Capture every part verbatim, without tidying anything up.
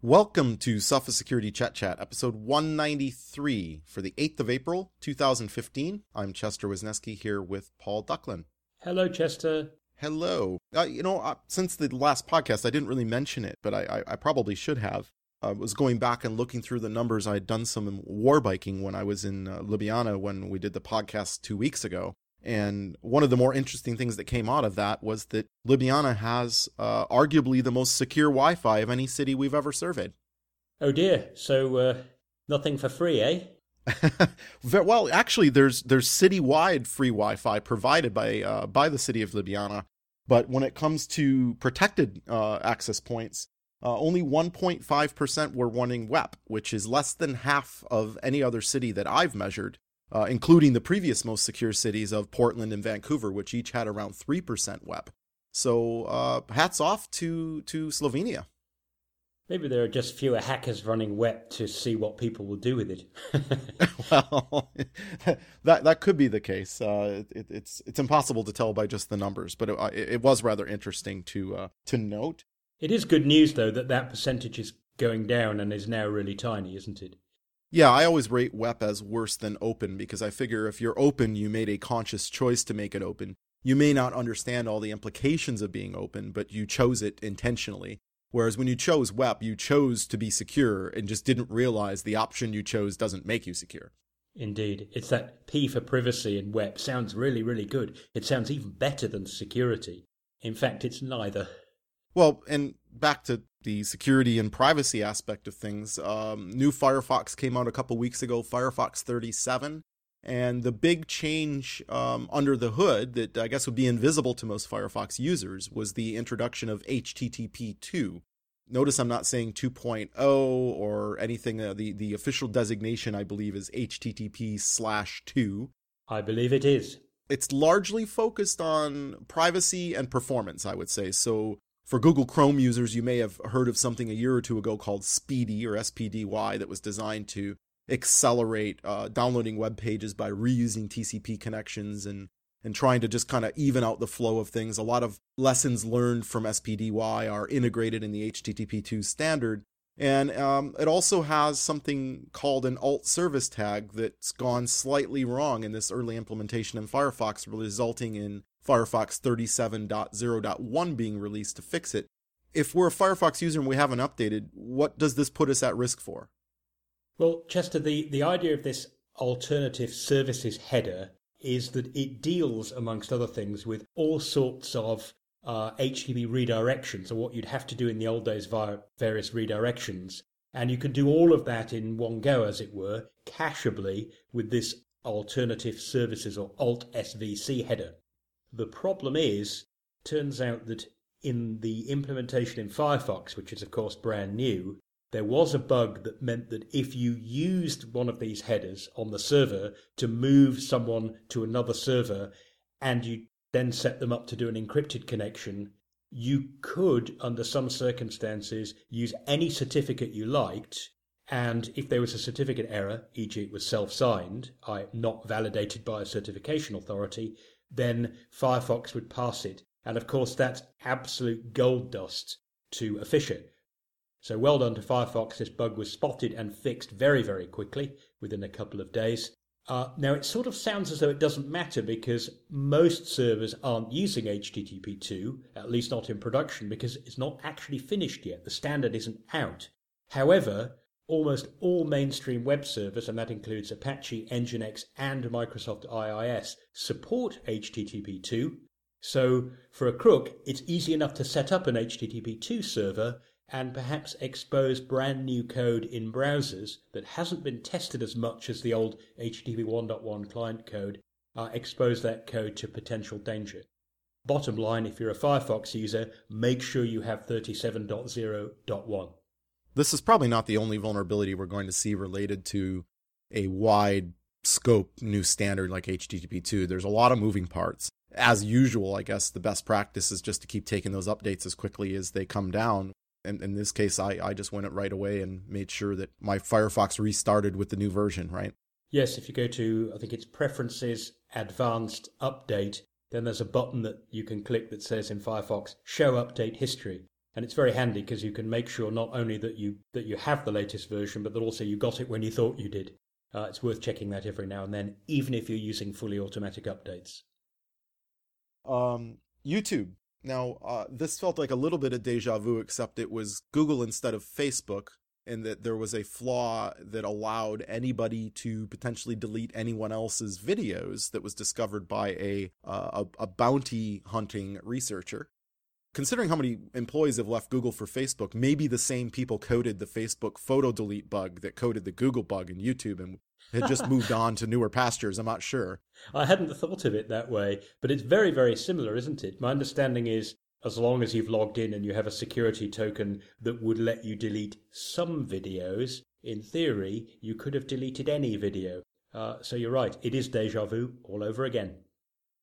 Welcome to Sophos Security Chat Chat, episode one ninety-three for the eighth of April, two thousand fifteen. I'm Chester Wisniewski here with Paul Ducklin. Hello, Chester. Hello. Uh, you know, uh, since the last podcast, I didn't really mention it, but I, I, I probably should have. I was going back and looking through the numbers. I had done some war biking when I was in uh, Ljubljana when we did the podcast two weeks ago. And one of the more interesting things that came out of that was that Ljubljana has uh, arguably the most secure Wi-Fi of any city we've ever surveyed. Oh dear. So uh, nothing for free, eh? Well, actually, there's there's city-wide free Wi-Fi provided by uh, by the city of Ljubljana. But when it comes to protected uh, access points, uh, only one point five percent were running W E P, which is less than half of any other city that I've measured. Uh, including the previous most secure cities of Portland and Vancouver, which each had around three percent W E B. So uh, hats off to, to Slovenia. Maybe there are just fewer hackers running W E B to see what people will do with it. Well, that that could be the case. Uh, it, it's it's impossible to tell by just the numbers, but it, it was rather interesting to uh, to note. It is good news, though, that that percentage is going down and is now really tiny, isn't it? Yeah, I always rate W E P as worse than open because I figure if you're open, you made a conscious choice to make it open. You may not understand all the implications of being open, but you chose it intentionally. Whereas when you chose W E P, you chose to be secure and just didn't realize the option you chose doesn't make you secure. Indeed. It's that P for privacy in W E P. Sounds really, really good. It sounds even better than security. In fact, it's neither. Well, and back to the security and privacy aspect of things, um, new Firefox came out a couple weeks ago, Firefox thirty-seven, and the big change um, under the hood that I guess would be invisible to most Firefox users was the introduction of H T T P two. Notice I'm not saying two point oh or anything. Uh, the, the official designation, I believe, is H T T P slash two. I believe it is. It's largely focused on privacy and performance, I would say. So for Google Chrome users, you may have heard of something a year or two ago called S P D Y or S P D Y that was designed to accelerate uh, downloading web pages by reusing T C P connections and, and trying to just kind of even out the flow of things. A lot of lessons learned from S P D Y are integrated in the H T T P two standard. And um, it also has something called an alt service tag that's gone slightly wrong in this early implementation in Firefox, resulting in Firefox thirty-seven point oh point one being released to fix it. If we're a Firefox user and we haven't updated, what does this put us at risk for? Well, Chester, the, the idea of this alternative services header is that it deals, amongst other things, with all sorts of uh, H T T P redirections, or what you'd have to do in the old days via various redirections. And you can do all of that in one go, as it were, cacheably with this alternative services or alt S V C header. The problem is, turns out that in the implementation in Firefox, which is of course brand new, there was a bug that meant that if you used one of these headers on the server to move someone to another server and you then set them up to do an encrypted connection, you could, under some circumstances, use any certificate you liked. And if there was a certificate error, for example it was self-signed, not validated by a certification authority, then Firefox would pass it. And of course, that's absolute gold dust to a fisher. So well done to Firefox. This bug was spotted and fixed very, very quickly within a couple of days. Uh, now, it sort of sounds as though it doesn't matter because most servers aren't using H T T P two, at least not in production, because it's not actually finished yet. The standard isn't out. However, almost all mainstream web servers, and that includes Apache, Nginx, and Microsoft I I S, support H T T P two. So for a crook, it's easy enough to set up an H T T P two server and perhaps expose brand new code in browsers that hasn't been tested as much as the old H T T P one point one client code, uh, expose that code to potential danger. Bottom line, if you're a Firefox user, make sure you have thirty-seven point oh point one. This is probably not the only vulnerability we're going to see related to a wide scope new standard like H T T P two. There's a lot of moving parts. As usual, I guess the best practice is just to keep taking those updates as quickly as they come down. And in this case, I, I just went it right away and made sure that my Firefox restarted with the new version, right? Yes, if you go to, I think it's Preferences, Advanced Update, then there's a button that you can click that says in Firefox, Show Update History. And it's very handy because you can make sure not only that you that you have the latest version, but that also you got it when you thought you did. Uh, it's worth checking that every now and then, even if you're using fully automatic updates. Um, YouTube. Now, uh, this felt like a little bit of deja vu, except it was Google instead of Facebook, and that there was a flaw that allowed anybody to potentially delete anyone else's videos that was discovered by a uh, a, a bounty hunting researcher. Considering how many employees have left Google for Facebook, maybe the same people coded the Facebook photo delete bug that coded the Google bug in YouTube and had just moved on to newer pastures. I'm not sure. I hadn't thought of it that way, but it's very, very similar, isn't it? My understanding is as long as you've logged in and you have a security token that would let you delete some videos, in theory, you could have deleted any video. Uh, so you're right. It is deja vu all over again.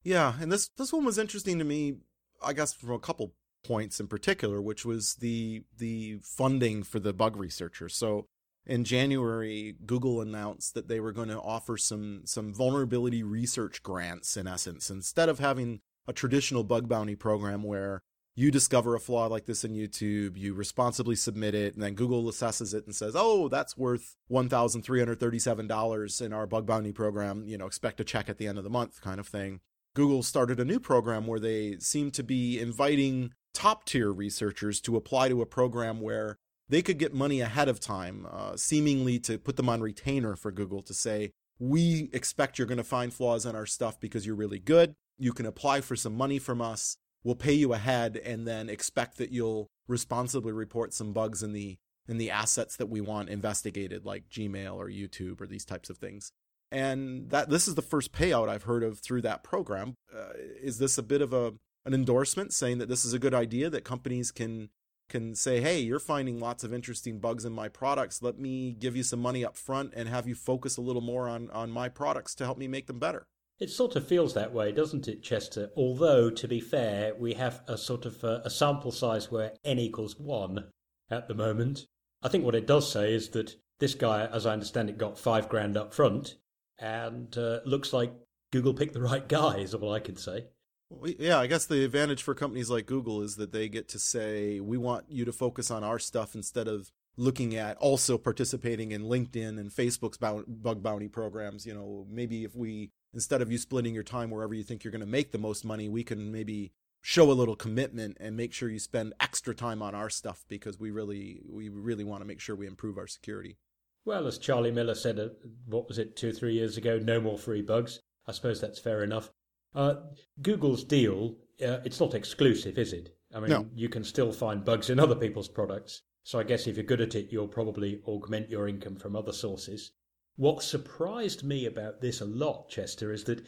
Yeah, and this, this one was interesting to me. I guess from a couple points in particular, which was the the funding for the bug researcher. So in January, Google announced that they were going to offer some some vulnerability research grants, in essence, instead of having a traditional bug bounty program where you discover a flaw like this in YouTube, you responsibly submit it, and then Google assesses it and says, oh, that's worth one thousand three hundred thirty-seven dollars in our bug bounty program, you know, expect a check at the end of the month kind of thing. Google started a new program where they seemed to be inviting top-tier researchers to apply to a program where they could get money ahead of time, uh, seemingly to put them on retainer for Google to say, we expect you're going to find flaws in our stuff because you're really good. You can apply for some money from us. We'll pay you ahead and then expect that you'll responsibly report some bugs in the in the assets that we want investigated, like Gmail or YouTube or these types of things. And that this is the first payout I've heard of through that program. Uh, is this a bit of a an endorsement saying that this is a good idea, that companies can can say, hey, you're finding lots of interesting bugs in my products. Let me give you some money up front and have you focus a little more on, on my products to help me make them better? It sort of feels that way, doesn't it, Chester? Although, to be fair, we have a sort of a, a sample size where n equals one at the moment. I think what it does say is that this guy, as I understand it, got five grand up front. And uh, looks like Google picked the right guy is all I could say. Well, yeah, I guess the advantage for companies like Google is that they get to say, we want you to focus on our stuff instead of looking at also participating in LinkedIn and Facebook's bug bounty programs. You know, maybe if we, instead of you splitting your time wherever you think you're going to make the most money, we can maybe show a little commitment and make sure you spend extra time on our stuff because we really, we really want to make sure we improve our security. Well, as Charlie Miller said, uh, what was it, two, three years ago, no more free bugs. I suppose that's fair enough. Uh, Google's deal, uh, it's not exclusive, is it? I mean, no. You can still find bugs in other people's products. So I guess if you're good at it, you'll probably augment your income from other sources. What surprised me about this a lot, Chester, is that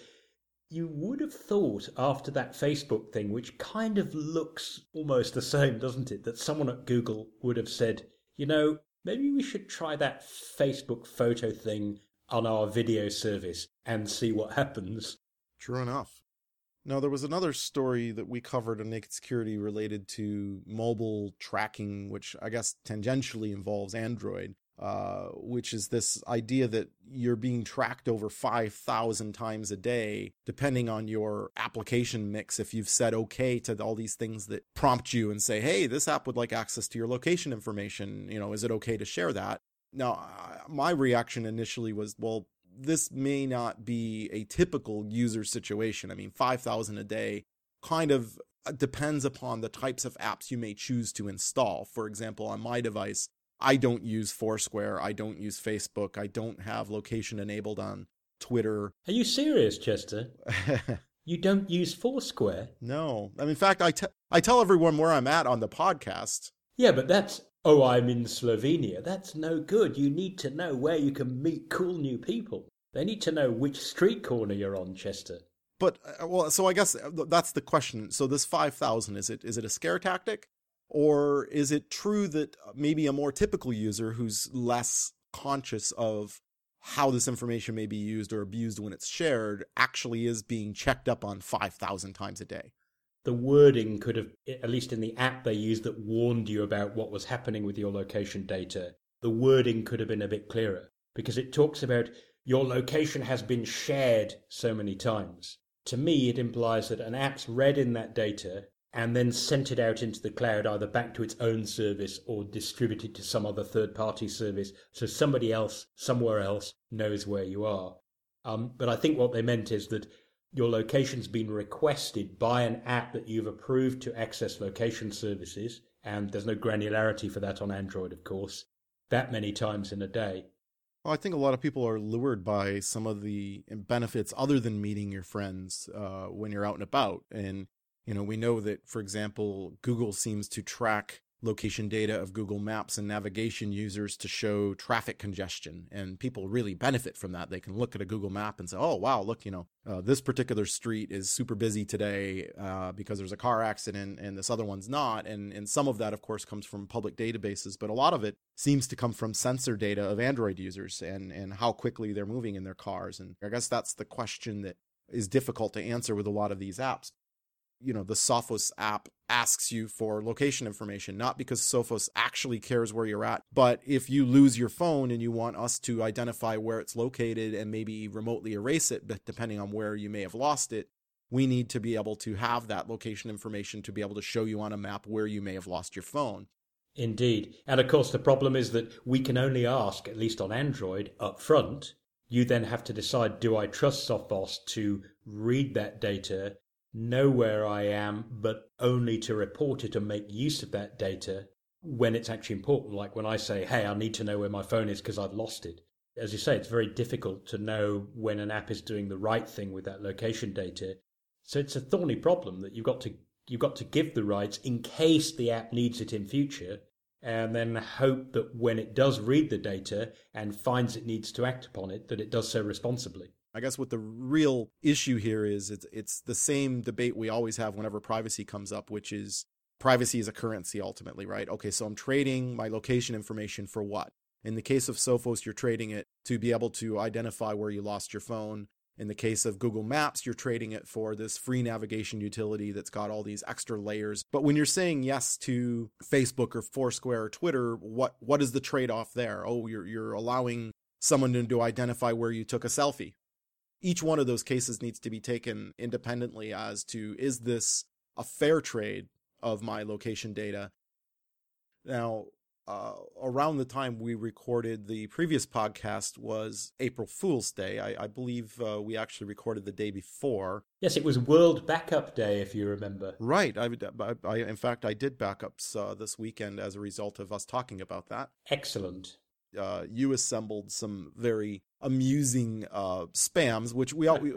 you would have thought after that Facebook thing, which kind of looks almost the same, doesn't it, that someone at Google would have said, you know, maybe we should try that Facebook photo thing on our video service and see what happens. True enough. Now, there was another story that we covered on Naked Security related to mobile tracking, which I guess tangentially involves Android, uh, which is this idea that you're being tracked over five thousand times a day, depending on your application mix, if you've said okay to all these things that prompt you and say, hey, this app would like access to your location information. You know, is it okay to share that? Now, my reaction initially was, well, this may not be a typical user situation. I mean, five thousand a day kind of depends upon the types of apps you may choose to install. For example, on my device, I don't use Foursquare. I don't use Facebook. I don't have location enabled on Twitter. Are you serious, Chester? You don't use Foursquare? No. I mean, in fact, I, te- I tell everyone where I'm at on the podcast. Yeah, but that's... oh, I'm in Slovenia. That's no good. You need to know where you can meet cool new people. They need to know which street corner you're on, Chester. But, uh, well, so I guess that's the question. So this five thousand, is it is it a scare tactic? Or is it true that maybe a more typical user who's less conscious of how this information may be used or abused when it's shared actually is being checked up on five thousand times a day? The wording could have, at least in the app they used that warned you about what was happening with your location data, the wording could have been a bit clearer because it talks about your location has been shared so many times. To me, it implies that an app's read in that data and then sent it out into the cloud, either back to its own service or distributed to some other third-party service, so somebody else, somewhere else, knows where you are. Um, but I think what they meant is that your location's been requested by an app that you've approved to access location services, and there's no granularity for that on Android, of course, that many times in a day. Well, I think a lot of people are lured by some of the benefits other than meeting your friends uh, when you're out and about. And, you know, we know that, for example, Google seems to track location data of Google Maps and navigation users to show traffic congestion, and people really benefit from that. They can look at a Google map and say, oh, wow, look, you know, uh, this particular street is super busy today uh, because there's a car accident and this other one's not. And, and some of that, of course, comes from public databases, but a lot of it seems to come from sensor data of Android users and, and how quickly they're moving in their cars. And I guess that's the question that is difficult to answer with a lot of these apps. You know, the Sophos app asks you for location information, not because Sophos actually cares where you're at, but if you lose your phone and you want us to identify where it's located and maybe remotely erase it, but depending on where you may have lost it, we need to be able to have that location information to be able to show you on a map where you may have lost your phone. Indeed. And of course, the problem is that we can only ask, at least on Android, up front. You then have to decide, do I trust Sophos to read that data, know where I am, but only to report it and make use of that data when it's actually important, like when I say, hey, I need to know where my phone is because I've lost it. As you say, it's very difficult to know when an app is doing the right thing with that location data. So it's a thorny problem that you've got to you've got to give the rights in case the app needs it in future, and then hope that when it does read the data and finds it needs to act upon it, that it does so responsibly. I guess what the real issue here is, it's it's the same debate we always have whenever privacy comes up, which is privacy is a currency ultimately, right? Okay, so I'm trading my location information for what? In the case of Sophos, you're trading it to be able to identify where you lost your phone. In the case of Google Maps, you're trading it for this free navigation utility that's got all these extra layers. But when you're saying yes to Facebook or Foursquare or Twitter, what what is the trade-off there? Oh, you're you're allowing someone to, to identify where you took a selfie. Each one of those cases needs to be taken independently as to, is this a fair trade of my location data? Now, uh, around the time we recorded the previous podcast was April Fool's Day. I, I believe uh, we actually recorded the day before. Yes, it was World Backup Day, if you remember. Right. I, I, I in fact, I did backups uh, this weekend as a result of us talking about that. Excellent. Uh, you assembled some very amusing uh, spams, which we, all, we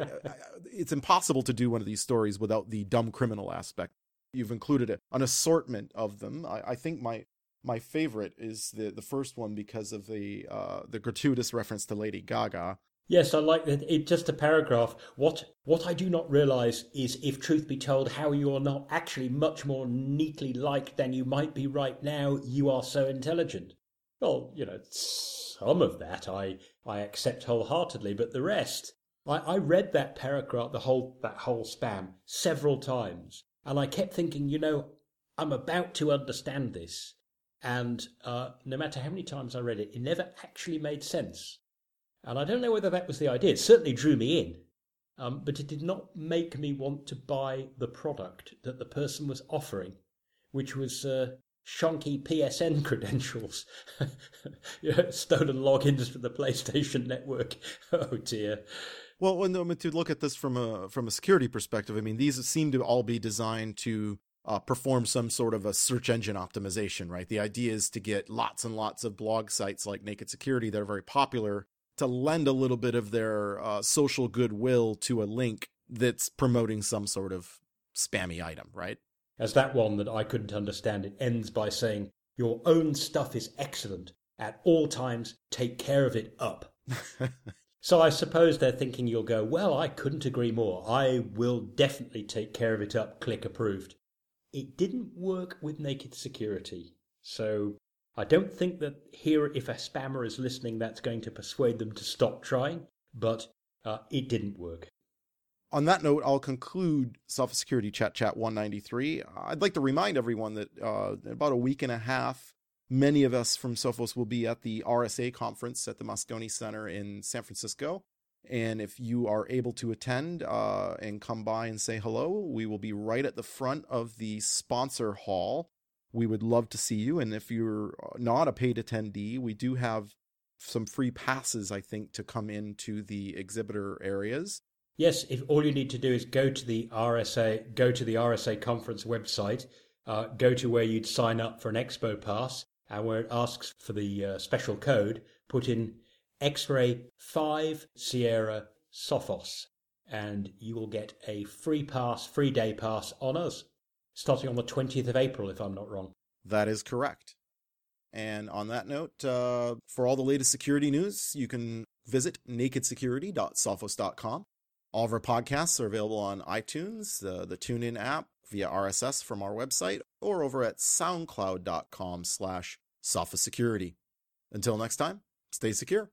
it's impossible to do one of these stories without the dumb criminal aspect. You've included a, an assortment of them. I, I think my my favorite is the, the first one because of the uh, the gratuitous reference to Lady Gaga. Yes, I like that. It's just a paragraph. What what I do not realize is, if truth be told, how you are not actually much more neatly liked than you might be right now. You are so intelligent. Well, you know, some of that I, I accept wholeheartedly, but the rest, I, I read that paragraph, the whole that whole spam, several times, and I kept thinking, you know, I'm about to understand this, and uh, no matter how many times I read it, it never actually made sense, and I don't know whether that was the idea. It certainly drew me in, um, but it did not make me want to buy the product that the person was offering, which was... Uh, shonky P S N credentials, you know, stolen logins to the PlayStation Network. Oh dear. Well, when, I mean, to look at this from a from a security perspective, I mean, these seem to all be designed to uh, perform some sort of a search engine optimization, right? The idea is to get lots and lots of blog sites like Naked Security that are very popular to lend a little bit of their uh, social goodwill to a link that's promoting some sort of spammy item, right? As that one that I couldn't understand, it ends by saying, your own stuff is excellent. At all times, take care of it up. So I suppose they're thinking you'll go, well, I couldn't agree more. I will definitely take care of it up. Click approved. It didn't work with Naked Security. So I don't think that here, if a spammer is listening, that's going to persuade them to stop trying. But uh, it didn't work. On that note, I'll conclude Sophos Security Chat Chat one ninety-three. I'd like to remind everyone that uh, in about a week and a half, many of us from Sophos will be at the R S A conference at the Moscone Center in San Francisco. And if you are able to attend uh, and come by and say hello, we will be right at the front of the sponsor hall. We would love to see you. And if you're not a paid attendee, we do have some free passes, I think, to come into the exhibitor areas. Yes, if all you need to do is go to the R S A, go to the R S A conference website, uh, go to where you'd sign up for an expo pass, and where it asks for the uh, special code, put in X-ray five Sierra Sophos, and you will get a free pass, free day pass on us, starting on the twentieth of April, if I'm not wrong. That is correct. And on that note, uh, for all the latest security news, you can visit naked security dot sophos dot com. All of our podcasts are available on iTunes, the, the TuneIn app, via R S S from our website, or over at soundcloud dot com slash sophosecurity. Until next time, stay secure.